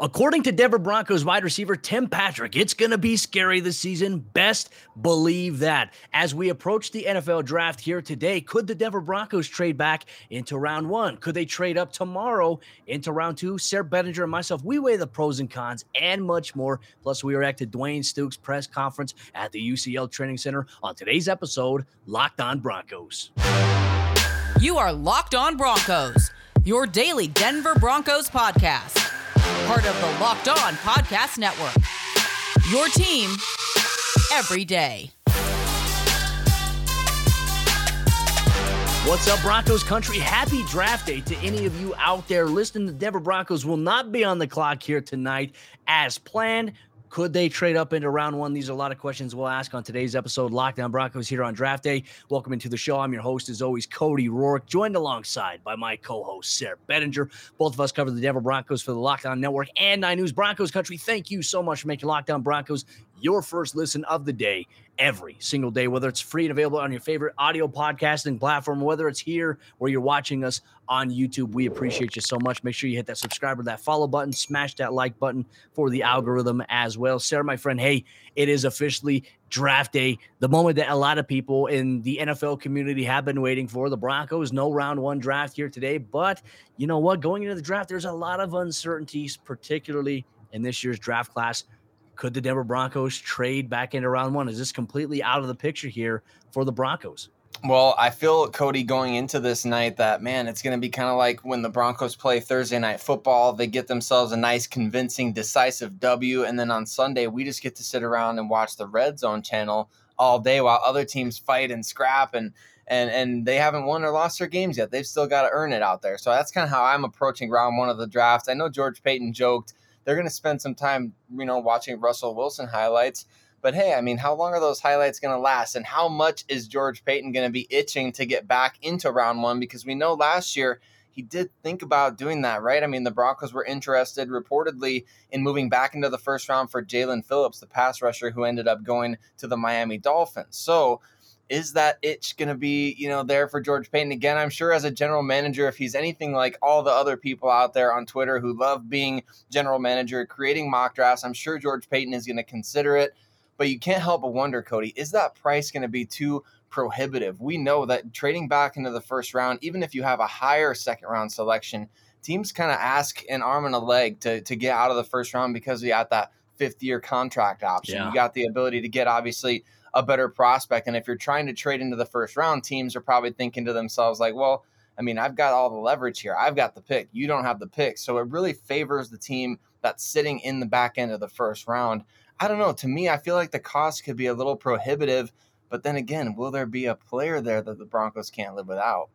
According to Denver Broncos wide receiver Tim Patrick, it's going to be scary this season. Best believe that. As we approach the NFL draft here today, could the Denver Broncos trade back into round one? Could they trade up tomorrow into round two? Sarah Bedinger and myself, we weigh the pros and cons and much more. Plus, we react to Dwayne Stukes' press conference at the UCL Training Center on today's episode, Locked On Broncos. You are Locked On Broncos, your daily Denver Broncos podcast. Part of the Locked On Podcast Network, your team every day. What's up, Broncos country? Happy draft day to any of you out there listening. The Denver Broncos will not be on the clock here tonight as planned. Could they trade up into round one? These are a lot of questions we'll ask on today's episode, Locked On Broncos, here on draft day. Welcome into the show. I'm your host, as always, Cody Roark, joined alongside by my co-host, Sarah Bedinger. Both of us cover the Denver Broncos for the Locked On Network and 9 News. Broncos country, thank you so much for making Locked On Broncos your first listen of the day every single day, whether it's free and available on your favorite audio podcasting platform, whether it's here or you're watching us on YouTube. We appreciate you so much. Make sure you hit that subscribe or that follow button, smash that like button for the algorithm as well. Sarah, my friend, hey, it is officially draft day, the moment that a lot of people in the NFL community have been waiting for. The Broncos, no round one draft here today, but you know what? Going into the draft, there's a lot of uncertainties, particularly in this year's draft class. Could the Denver Broncos trade back into round one? Is this completely out of the picture here for the Broncos? Well, I feel, Cody, going into this night that, man, it's going to be kind of like when the Broncos play Thursday Night Football. They get themselves a nice, convincing, decisive W, and then on Sunday, we just get to sit around and watch the Red Zone channel all day while other teams fight and scrap, and they haven't won or lost their games yet. They've still got to earn it out there. So that's kind of how I'm approaching round one of the draft. I know George Paton joked they're going to spend some time, you know, watching Russell Wilson highlights. But, hey, I mean, how long are those highlights going to last? And how much is George Paton going to be itching to get back into round one? Because we know last year he did think about doing that, right? I mean, the Broncos were interested reportedly in moving back into the first round for Jalen Phillips, the pass rusher who ended up going to the Miami Dolphins. So is that itch going to be, you know, there for George Paton again? I'm sure as a general manager, if he's anything like all the other people out there on Twitter who love being general manager, creating mock drafts, I'm sure George Paton is going to consider it. But you can't help but wonder, Cody, is that price going to be too prohibitive? We know that trading back into the first round, even if you have a higher second round selection, teams kind of ask an arm and a leg to get out of the first round because we got that fifth-year contract option. Yeah. You got the ability to get, obviously, a better prospect. And if you're trying to trade into the first round, teams are probably thinking to themselves like, well, I mean, I've got all the leverage here. I've got the pick. You don't have the pick. So it really favors the team that's sitting in the back end of the first round. I don't know. To me, I feel like the cost could be a little prohibitive. But then again, will there be a player there that the Broncos can't live without?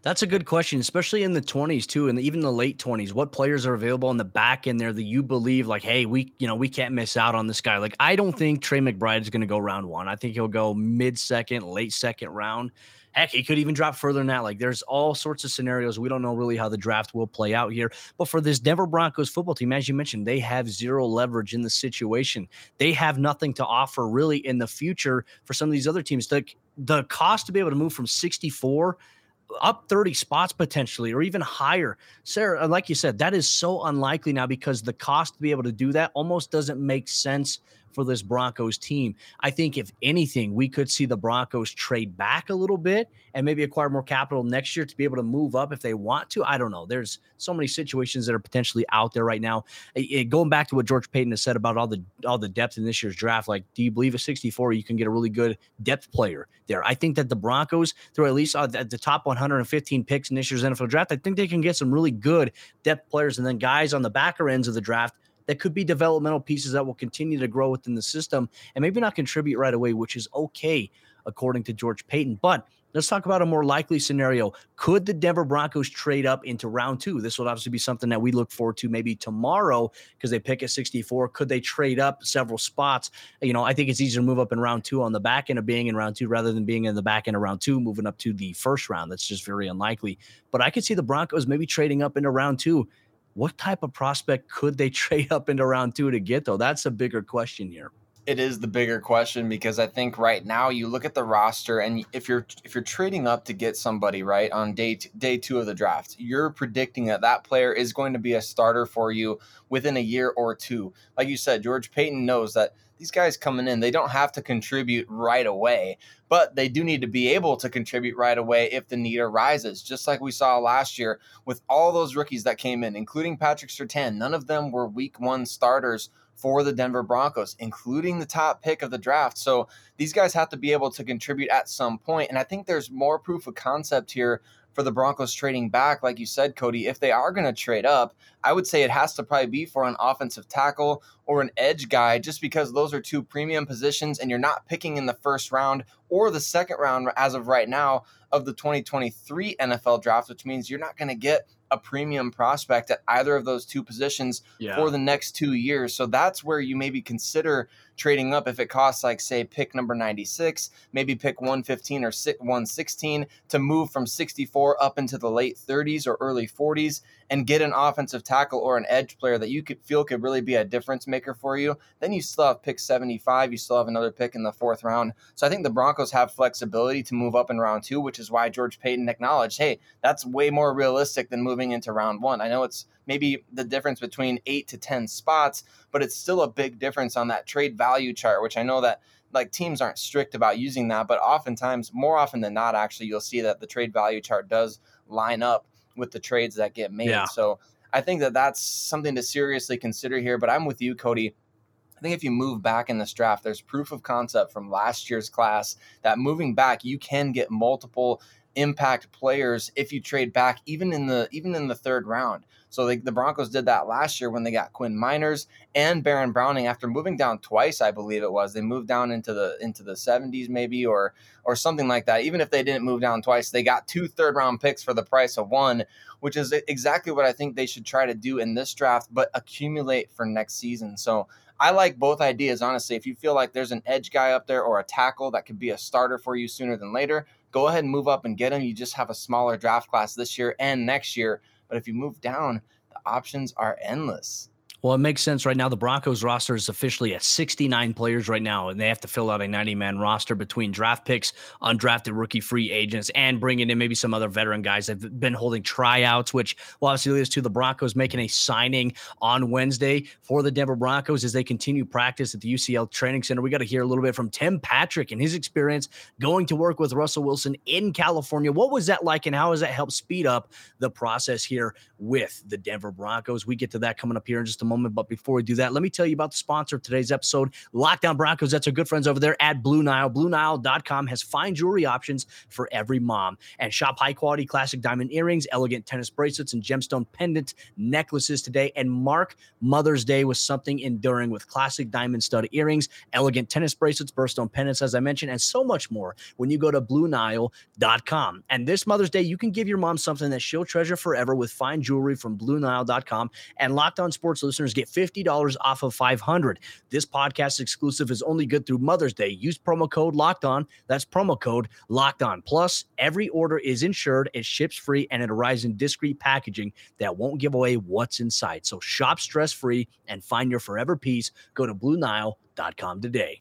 That's a good question, especially in the 20s too, and even the late 20s. What players are available on the back end there that you believe, like, hey, we can't miss out on this guy? Like, I don't think Trey McBride is going to go round one. I think he'll go mid-second, late second round. Heck, he could even drop further than that. Like, there's all sorts of scenarios. We don't know really how the draft will play out here. But for this Denver Broncos football team, as you mentioned, they have zero leverage in the situation. They have nothing to offer really in the future for some of these other teams. The cost to be able to move from 64 up 30 spots potentially, or even higher. Sarah, like you said, that is so unlikely now because the cost to be able to do that almost doesn't make sense for this Broncos team. I think if anything, we could see the Broncos trade back a little bit and maybe acquire more capital next year to be able to move up if they want to. I don't know. There's so many situations that are potentially out there right now. Going back to what George Paton has said about all the depth in this year's draft, like, do you believe at 64 you can get a really good depth player there? I think that the Broncos, through at least at the top 115 picks in this year's NFL draft, I think they can get some really good depth players and then guys on the backer ends of the draft that could be developmental pieces that will continue to grow within the system and maybe not contribute right away, which is okay, according to George Paton. But let's talk about a more likely scenario. Could the Denver Broncos trade up into round two? This would obviously be something that we look forward to maybe tomorrow because they pick at 64. Could they trade up several spots? You know, I think it's easier to move up in round two on the back end of being in round two rather than being in the back end of round two, moving up to the first round. That's just very unlikely. But I could see the Broncos maybe trading up into round two. What type of prospect could they trade up into round two to get, though? That's a bigger question here. it is the bigger question, because I think right now you look at the roster, and if you're trading up to get somebody right on day two of the draft, you're predicting that player is going to be a starter for you within a year or two. Like you said, George Paton knows that these guys coming in, they don't have to contribute right away, but they do need to be able to contribute right away if the need arises, just like we saw last year with all those rookies that came in, including Patrick Sertan. None of them were week one starters for the Denver Broncos, including the top pick of the draft. So these guys have to be able to contribute at some point. And I think there's more proof of concept here for the Broncos trading back. Like you said, Cody, if they are going to trade up, I would say it has to probably be for an offensive tackle or an edge guy, just because those are two premium positions and you're not picking in the first round or the second round as of right now of the 2023 NFL draft, which means you're not going to get a premium prospect at either of those two positions for the next 2 years. So that's where you maybe consider trading up if it costs, like, say, pick number 96, maybe pick 115 or 116 to move from 64 up into the late 30s or early 40s and get an offensive tackle or an edge player that you could feel could really be a difference maker for you. Then you still have pick 75. You still have another pick in the fourth round. So I think the Broncos have flexibility to move up in round two, which is why George Paton acknowledged, hey, that's way more realistic than moving into round one. I know it's maybe the difference between 8 to 10 spots, but it's still a big difference on that trade value chart, which I know that like teams aren't strict about using that, but oftentimes, more often than not, actually, you'll see that the trade value chart does line up with the trades that get made. Yeah. So I think that that's something to seriously consider here, but I'm with you, Cody. I think if you move back in this draft, there's proof of concept from last year's class that moving back, you can get multiple impact players if you trade back, even in the third round. So the Broncos did that last year when they got Quinn Miners and Baron Browning after moving down twice, I believe it was. They moved down into the 70s maybe or something like that. Even if they didn't move down twice, they got 2 third-round picks for the price of one, which is exactly what I think they should try to do in this draft, but accumulate for next season. So I like both ideas, honestly. If you feel like there's an edge guy up there or a tackle that could be a starter for you sooner than later, go ahead and move up and get him. You just have a smaller draft class this year and next year. But if you move down, the options are endless. Well, it makes sense right now. The Broncos roster is officially at 69 players right now, and they have to fill out a 90-man roster between draft picks, undrafted rookie free agents, and bringing in maybe some other veteran guys. They've been holding tryouts, which will obviously lead us to the Broncos making a signing on Wednesday for the Denver Broncos as they continue practice at the UCL Training Center. We got to hear a little bit from Tim Patrick and his experience going to work with Russell Wilson in California. What was that like, and how has that helped speed up the process here with the Denver Broncos? We get to that coming up here in just a moment, but before we do that, let me tell you about the sponsor of today's episode, Locked On Broncos. That's our good friends over there at Blue Nile. BlueNile.com has fine jewelry options for every mom, and shop high-quality classic diamond earrings, elegant tennis bracelets, and gemstone pendant necklaces today, and mark Mother's Day with something enduring with classic diamond stud earrings, elegant tennis bracelets, birthstone pendants, as I mentioned, and so much more when you go to BlueNile.com. And this Mother's Day, you can give your mom something that she'll treasure forever with fine jewelry from BlueNile.com, and Locked On Sports listeners get $50 off of $500. This podcast exclusive is only good through Mother's Day. Use promo code Locked On. That's promo code Locked On. Plus, every order is insured, it ships free, and it arrives in discreet packaging that won't give away what's inside. So shop stress-free and find your forever piece. Go to BlueNile.com today.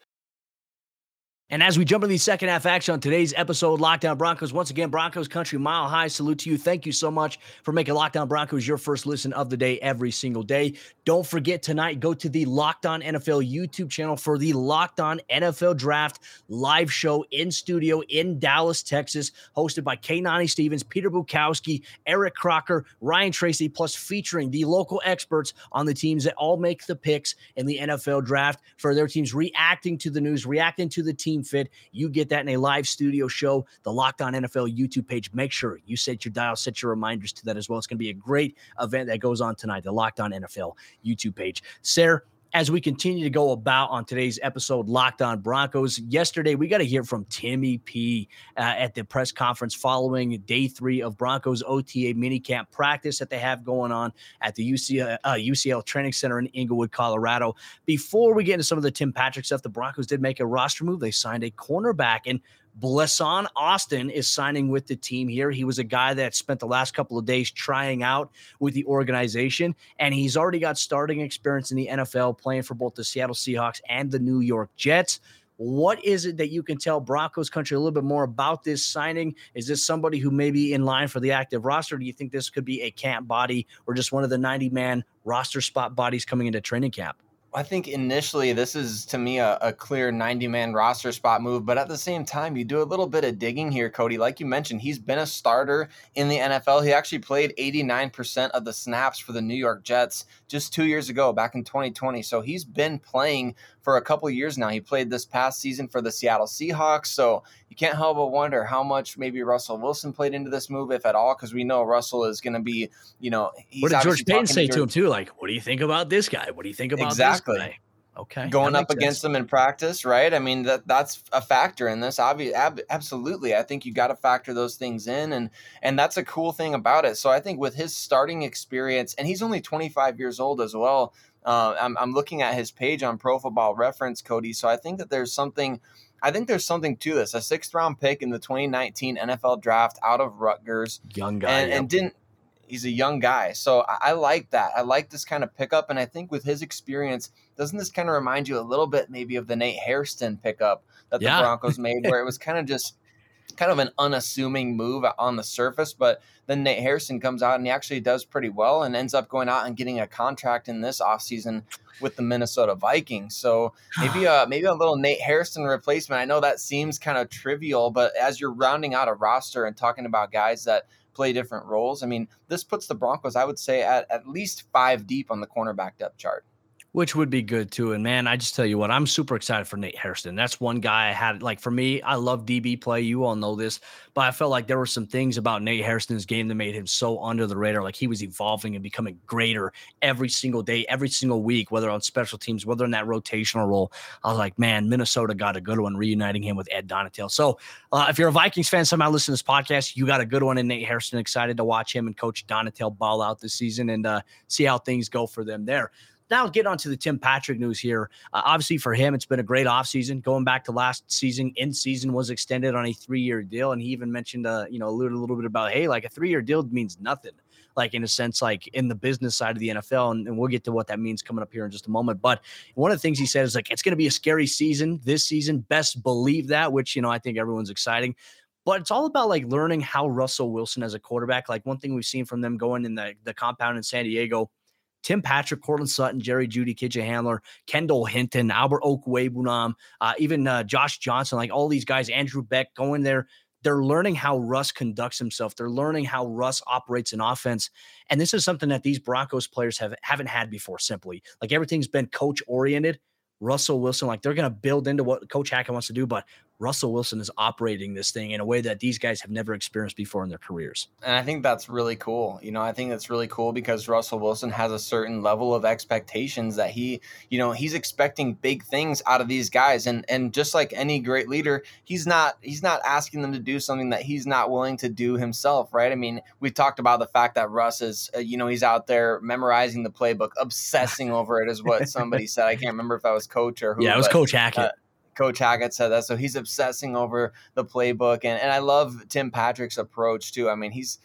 And as we jump into the second half action on today's episode, Locked On Broncos, once again, Broncos Country Mile High, salute to you. Thank you so much for making Locked On Broncos your first listen of the day every single day. Don't forget tonight, go to the Locked On NFL YouTube channel for the Locked On NFL Draft live show in studio in Dallas, Texas, hosted by Kaynani Stevens, Peter Bukowski, Eric Crocker, Ryan Tracy, plus featuring the local experts on the teams that all make the picks in the NFL Draft for their teams, reacting to the news, reacting to the team fit. You get that in a live studio show, the Locked On NFL YouTube page. Make sure you set your dial, set your reminders to that as well. It's going to be a great event that goes on tonight, the Locked On NFL YouTube page. Sarah, as we continue to go about on today's episode, Locked On Broncos, yesterday we got to hear from Timmy P at the press conference following day 3 of Broncos OTA minicamp practice that they have going on at the UCL Training Center in Inglewood, Colorado. Before we get into some of the Tim Patrick stuff, the Broncos did make a roster move. They signed a cornerback, and Blesson Austin is signing with the team here. He was a guy that spent the last couple of days trying out with the organization, and he's already got starting experience in the NFL playing for both the Seattle Seahawks and the New York Jets. What is it that you can tell Broncos country a little bit more about this signing? Is this somebody who may be in line for the active roster? Do you think this could be a camp body or just one of the 90-man roster spot bodies coming into training camp? I think initially this is, to me, a clear 90-man roster spot move. But at the same time, you do a little bit of digging here, Cody. Like you mentioned, he's been a starter in the NFL. He actually played 89% of the snaps for the New York Jets just 2 years ago, back in 2020. So he's been playing for a couple years now. He played this past season for the Seattle Seahawks. So you can't help but wonder how much maybe Russell Wilson played into this move, if at all, because we know Russell is going to be, you know, he's what did George Paton say to him, too? Like, what do you think about this guy? What do you think about exactly. this? Play. Okay. Going up against them in practice, right? I mean, that's a factor in this. Absolutely. I think you got to factor those things in, and that's a cool thing about it. So I think with his starting experience, and he's only 25 years old as well. I'm looking at his page on Pro Football Reference, Cody. So I think that there's something to this. A 6th-round pick in the 2019 NFL draft out of Rutgers. Young guy. He's a young guy. So I like that. I like this kind of pickup. And I think with his experience, doesn't this kind of remind you a little bit maybe of the Nate Hairston pickup that the Broncos made, where it was kind of an unassuming move on the surface? But then Nate Hairston comes out and he actually does pretty well and ends up going out and getting a contract in this offseason with the Minnesota Vikings. So maybe a little Nate Hairston replacement. I know that seems kind of trivial, but as you're rounding out a roster and talking about guys that play different roles, I mean, this puts the Broncos, I would say, at least 5 deep on the cornerback depth chart. Which would be good, too. And, man, I just tell you what, I'm super excited for Nate Hairston. That's one guy I had. Like, for me, I love DB play. You all know this. But I felt like there were some things about Nate Hairston's game that made him so under the radar. Like, he was evolving and becoming greater every single day, every single week, whether on special teams, whether in that rotational role. I was like, man, Minnesota got a good one, reuniting him with Ed Donatale. So, if you're a Vikings fan, somehow listen to this podcast, you got a good one in Nate Hairston. Excited to watch him and Coach Donatale ball out this season and see how things go for them there. Now get on to the Tim Patrick news here. Obviously for him, it's been a great offseason. Going back to last season, in-season was extended on a 3-year deal. And he even mentioned, alluded a little bit about, hey, like a 3-year deal means nothing. Like in a sense, like in the business side of the NFL. And we'll get to what that means coming up here in just a moment. But one of the things he said is like, it's going to be a scary season this season. Best believe that, which, you know, I think everyone's exciting. But it's all about like learning how Russell Wilson as a quarterback, like one thing we've seen from them going in the compound in San Diego, Tim Patrick, Cortland Sutton, Jerry Judy, KJ Hamler, Kendall Hinton, Albert Okwuegbunam, even Josh Johnson, like all these guys, Andrew Beck going there. They're learning how Russ conducts himself. They're learning how Russ operates in offense. And this is something that these Broncos players haven't had before, simply. Like everything's been coach-oriented. Russell Wilson, like they're going to build into what Coach Hackett wants to do, but Russell Wilson is operating this thing in a way that these guys have never experienced before in their careers. And I think that's really cool. You know, I think that's really cool because Russell Wilson has a certain level of expectations that he, you know, he's expecting big things out of these guys. And just like any great leader, he's not asking them to do something that he's not willing to do himself, right? I mean, we talked about the fact that Russ is, you know, he's out there memorizing the playbook, obsessing over it is what somebody said. I can't remember if that was Coach or who. Yeah, it was Coach Hackett. Coach Hackett said that. So he's obsessing over the playbook. And I love Tim Patrick's approach too. I mean, he's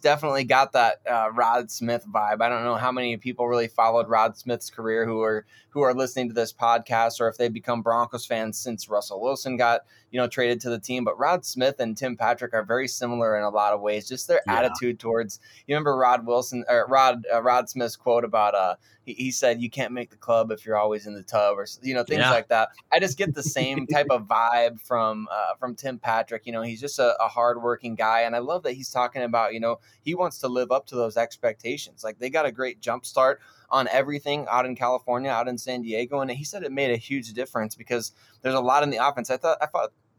definitely got that Rod Smith vibe. I don't know how many people really followed Rod Smith's career who are listening to this podcast, or if they become Broncos fans since Russell Wilson got, you know, traded to the team. But Rod Smith and Tim Patrick are very similar in a lot of ways, just their attitude towards, you remember Rod Smith's quote about, he said, you can't make the club if you're always in the tub, or, you know, things like that. I just get the same type of vibe from Tim Patrick. You know, he's just a hardworking guy. And I love that he's talking about, you know, he wants to live up to those expectations. Like they got a great jump start on everything out in California, out in San Diego. And he said it made a huge difference because there's a lot in the offense. I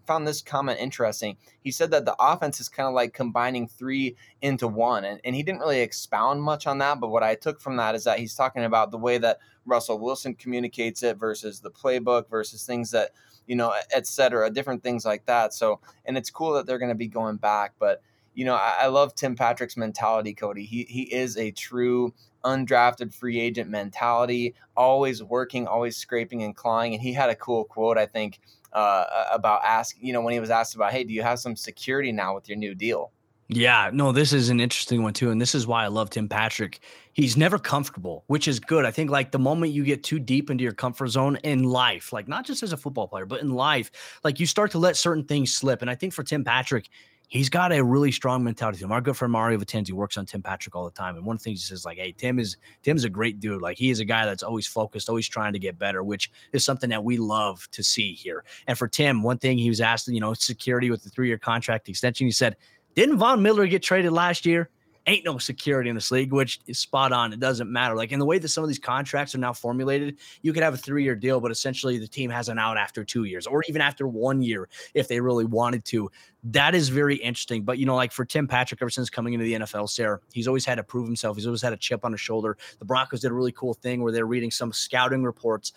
found this comment interesting. He said that the offense is kind of like combining 3 into 1. And he didn't really expound much on that. But what I took from that is that he's talking about the way that Russell Wilson communicates it versus the playbook versus things that, you know, et cetera, different things like that. So, and it's cool that they're going to be going back, but you know, I love Tim Patrick's mentality, Cody. He is a true undrafted free agent mentality, always working, always scraping and clawing. And he had a cool quote, I think, about when he was asked about, hey, do you have some security now with your new deal? Yeah, no, this is an interesting one too. And this is why I love Tim Patrick. He's never comfortable, which is good. I think like the moment you get too deep into your comfort zone in life, like not just as a football player, but in life, like you start to let certain things slip. And I think for Tim Patrick, he's got a really strong mentality. Our good friend Mario Vitanzi works on Tim Patrick all the time. And one thing he says, like, hey, Tim's a great dude. Like he is a guy that's always focused, always trying to get better, which is something that we love to see here. And for Tim, one thing he was asked, security with the 3-year contract extension, he said, didn't Von Miller get traded last year? Ain't no security in this league, which is spot on. It doesn't matter. Like in the way that some of these contracts are now formulated, you could have a 3-year deal, but essentially the team has an out after 2 years or even after 1 year if they really wanted to. That is very interesting. But, like for Tim Patrick, ever since coming into the NFL, Sarah, he's always had to prove himself. He's always had a chip on his shoulder. The Broncos did a really cool thing where they're reading some scouting reports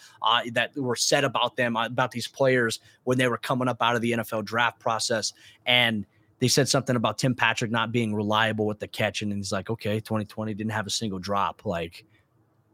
that were said about them, about these players when they were coming up out of the NFL draft process. And they said something about Tim Patrick not being reliable with the catch. And he's like, okay, 2020 didn't have a single drop. Like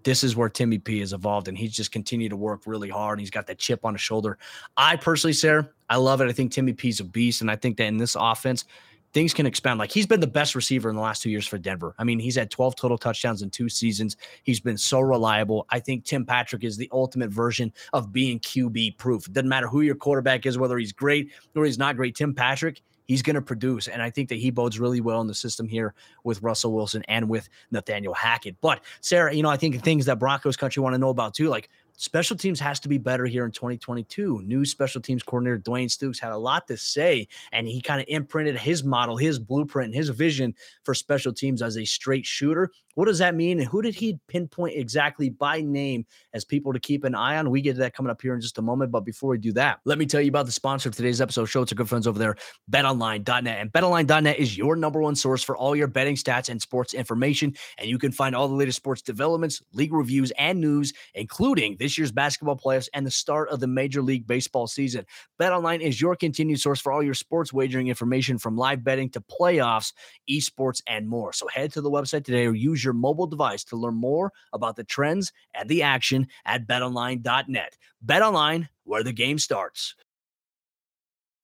this is where Timmy P has evolved. And he's just continued to work really hard. And he's got that chip on his shoulder. I personally, Sarah, I love it. I think Timmy P's a beast. And I think that in this offense, things can expand. Like he's been the best receiver in the last 2 years for Denver. I mean, he's had 12 total touchdowns in 2 seasons. He's been so reliable. I think Tim Patrick is the ultimate version of being QB proof. It doesn't matter who your quarterback is, whether he's great or he's not great. Tim Patrick, he's going to produce, and I think that he bodes really well in the system here with Russell Wilson and with Nathaniel Hackett. But, Sarah, I think things that Broncos country want to know about too, like special teams has to be better here in 2022. New special teams coordinator Dwayne Stukes had a lot to say, and he kind of imprinted his model, his blueprint, his vision for special teams as a straight shooter. What does that mean, and who did he pinpoint exactly by name as people to keep an eye on? We get to that coming up here in just a moment, but before we do that, let me tell you about the sponsor of today's episode. Show it to good friends over there, BetOnline.net. And BetOnline.net is your number one source for all your betting stats and sports information, and you can find all the latest sports developments, league reviews, and news, including this year's basketball playoffs and the start of the Major League Baseball season. BetOnline is your continued source for all your sports wagering information, from live betting to playoffs, esports, and more. So head to the website today or use your mobile device to learn more about the trends and the action at betonline.net. BetOnline, where the game starts.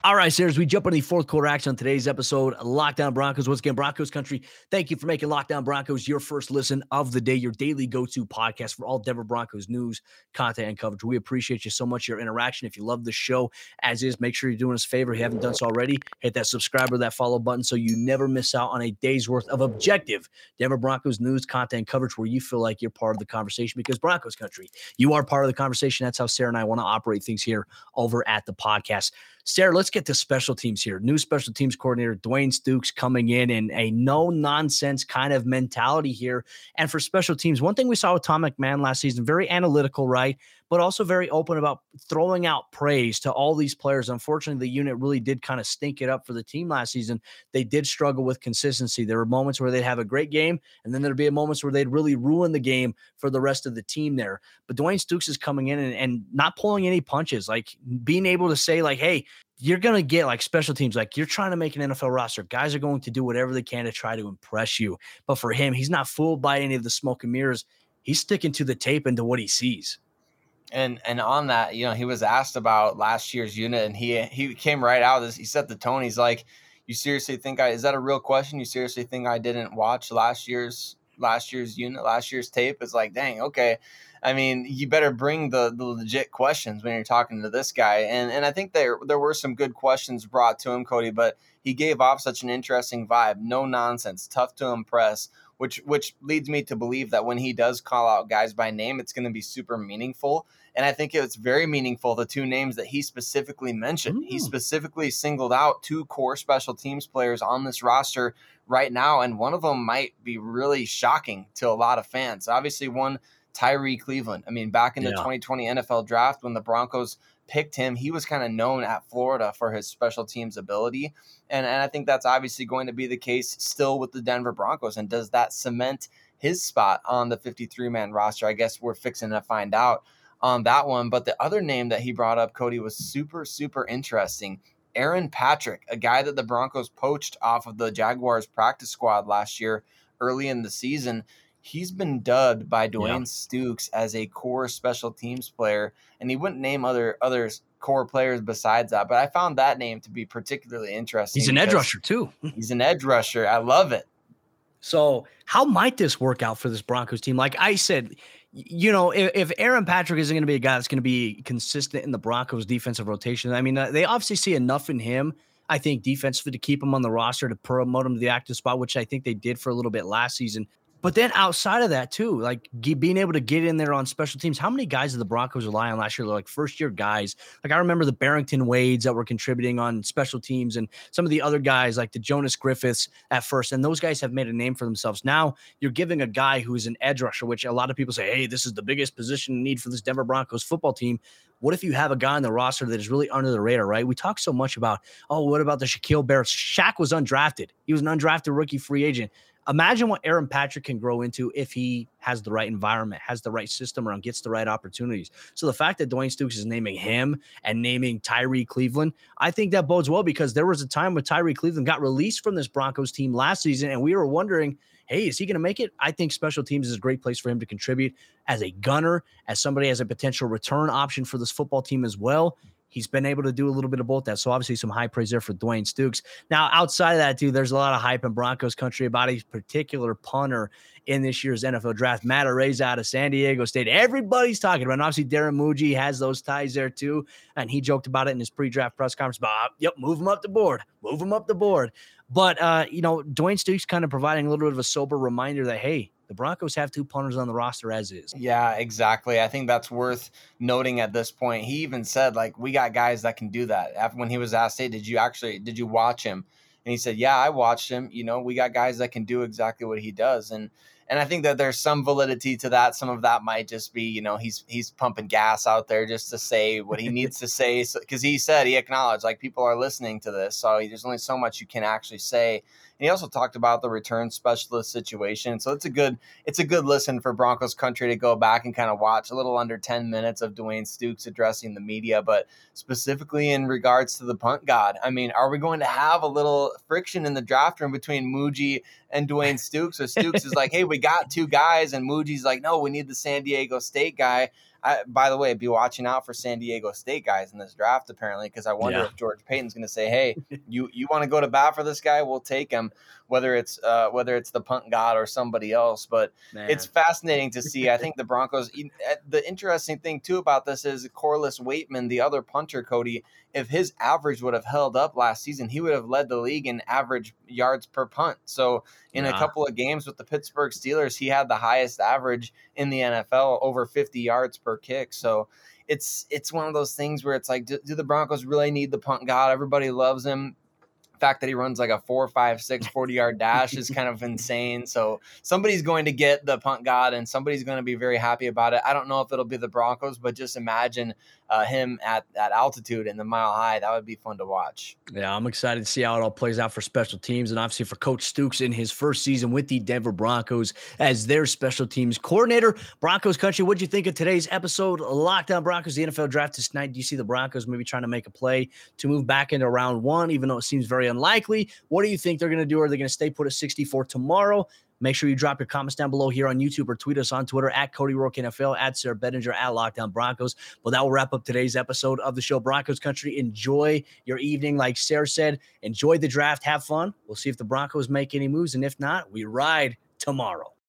All right, Sarah, as we jump into the fourth quarter action on today's episode, Locked On Broncos. Once again, Broncos country, thank you for making Locked On Broncos your first listen of the day, your daily go-to podcast for all Denver Broncos news, content, and coverage. We appreciate you so much, your interaction. If you love the show as is, make sure you're doing us a favor. If you haven't done so already, hit that subscribe or that follow button so you never miss out on a day's worth of objective Denver Broncos news, content, and coverage where you feel like you're part of the conversation, because Broncos country, you are part of the conversation. That's how Sarah and I want to operate things here over at the podcast. Sarah, let's get to special teams here. New special teams coordinator Dwayne Stukes coming in a no-nonsense kind of mentality here. And for special teams, one thing we saw with Tom McMahon last season, very analytical, right? But also very open about throwing out praise to all these players. Unfortunately, the unit really did kind of stink it up for the team last season. They did struggle with consistency. There were moments where they'd have a great game, and then there'd be moments where they'd really ruin the game for the rest of the team there. But Dwayne Stukes is coming in and not pulling any punches, like being able to say, like, hey, you're going to get like special teams. Like you're trying to make an NFL roster. Guys are going to do whatever they can to try to impress you. But for him, he's not fooled by any of the smoke and mirrors. He's sticking to the tape and to what he sees. And on that, he was asked about last year's unit, and he came right out. He set the tone. He's like, "You seriously think is that a real question? You seriously think I didn't watch last year's unit, last year's tape?" It's like, dang, okay. I mean, you better bring the legit questions when you're talking to this guy. And I think there were some good questions brought to him, Cody, but he gave off such an interesting vibe. No nonsense, tough to impress. Which leads me to believe that when he does call out guys by name, it's going to be super meaningful. And I think it's very meaningful, the two names that he specifically mentioned. Ooh. He specifically singled out two core special teams players on this roster right now, and one of them might be really shocking to a lot of fans. Obviously, one, Tyree Cleveland. I mean, back in the 2020 NFL draft when the Broncos picked him, he was kind of known at Florida for his special teams ability. And I think that's obviously going to be the case still with the Denver Broncos. And does that cement his spot on the 53-man roster? I guess we're fixing to find out on that one. But the other name that he brought up, Cody, was super, super interesting. Aaron Patrick, a guy that the Broncos poached off of the Jaguars practice squad last year early in the season. he's been dubbed by Dwayne Stukes as a core special teams player, and he wouldn't name other core players besides that. But I found that name to be particularly interesting. He's an edge rusher too. He's an edge rusher. I love it. So how might this work out for this Broncos team? Like I said, you know, if Aaron Patrick isn't going to be a guy that's going to be consistent in the Broncos defensive rotation, I mean, they obviously see enough in him, I think, defensively to keep him on the roster, to promote him to the active spot, which I think they did for a little bit last season. But then outside of that too, like being able to get in there on special teams, how many guys did the Broncos rely on last year? Like first-year guys. Like I remember the Barrington Wades that were contributing on special teams and some of the other guys like the Jonas Griffiths at first. And those guys have made a name for themselves. Now you're giving a guy who is an edge rusher, which a lot of people say, hey, this is the biggest position need for this Denver Broncos football team. What if you have a guy on the roster that is really under the radar, right? We talk so much about, oh, what about the Shaquille Barrett? Shaq was undrafted. He was an undrafted rookie free agent. Imagine what Aaron Patrick can grow into if he has the right environment, has the right system around, gets the right opportunities. So the fact that Dwayne Stukes is naming him and naming Tyree Cleveland, I think that bodes well, because there was a time when Tyree Cleveland got released from this Broncos team last season, and we were wondering, hey, is he going to make it? I think special teams is a great place for him to contribute as a gunner, as somebody as a potential return option for this football team as well. He's been able to do a little bit of both that. So obviously some high praise there for Dwayne Stukes. Now, outside of that, dude, there's a lot of hype in Broncos country about a particular punter in this year's NFL draft. Matt Araiza out of San Diego State. Everybody's talking about it. And obviously Darren Muji has those ties there too. And he joked about it in his pre-draft press conference. Bob, yep, move him up the board. Move him up the board. But, you know, Dwayne Stukes kind of providing a little bit of a sober reminder that, hey, the Broncos have two punters on the roster as is. Yeah, exactly. I think that's worth noting at this point. He even said, like, we got guys that can do that. After, when he was asked, hey, did you watch him? And he said, yeah, I watched him. You know, we got guys that can do exactly what he does. And I think that there's some validity to that. Some of that might just be, you know, he's pumping gas out there just to say what he needs to say. So, 'cause he said, he acknowledged, like, people are listening to this. So there's only so much you can actually say. And he also talked about the return specialist situation. So it's a good listen for Broncos country to go back and kind of watch a little under 10 minutes of Dwayne Stukes addressing the media, but specifically in regards to the punt god. I mean, are we going to have a little friction in the draft room between Muji and Dwayne Stukes? So Stukes is like, hey, we got two guys, and Muji's like, no, we need the San Diego State guy. By the way, be watching out for San Diego State guys in this draft, apparently, because I wonder if George Paton's going to say, hey, you want to go to bat for this guy? We'll take him, whether it's the punt god or somebody else. But it's fascinating to see. I think the Broncos, the interesting thing, too, about this is Corliss Waitman, the other punter, Cody, if his average would have held up last season, he would have led the league in average yards per punt. So in a couple of games with the Pittsburgh Steelers, he had the highest average in the NFL, over 50 yards per kick. So it's one of those things where it's like, do the Broncos really need the punt god? Everybody loves him. The fact that he runs like a 4.56 40-yard dash is kind of insane. So somebody's going to get the punt god, and somebody's going to be very happy about it. I don't know if it'll be the Broncos, but just imagine him at that altitude in the Mile High. That would be fun to watch. Yeah, I'm excited to see how it all plays out for special teams, and obviously for Coach Stukes in his first season with the Denver Broncos as their special teams coordinator. Broncos country, what'd you think of today's episode? Locked On Broncos, the NFL draft is tonight. Do you see the Broncos maybe trying to make a play to move back into round one, even though it seems very unlikely? What do you think they're going to do? Are they going to stay put at 64 tomorrow? Make sure you drop your comments down below here on YouTube, or tweet us on Twitter at Cody Roark NFL, at Sarah Bedinger, at Lockdown Broncos. Well, that will wrap up today's episode of the show. Broncos country, enjoy your evening. Like Sarah said, enjoy the draft. Have fun. We'll see if the Broncos make any moves. And if not, we ride tomorrow.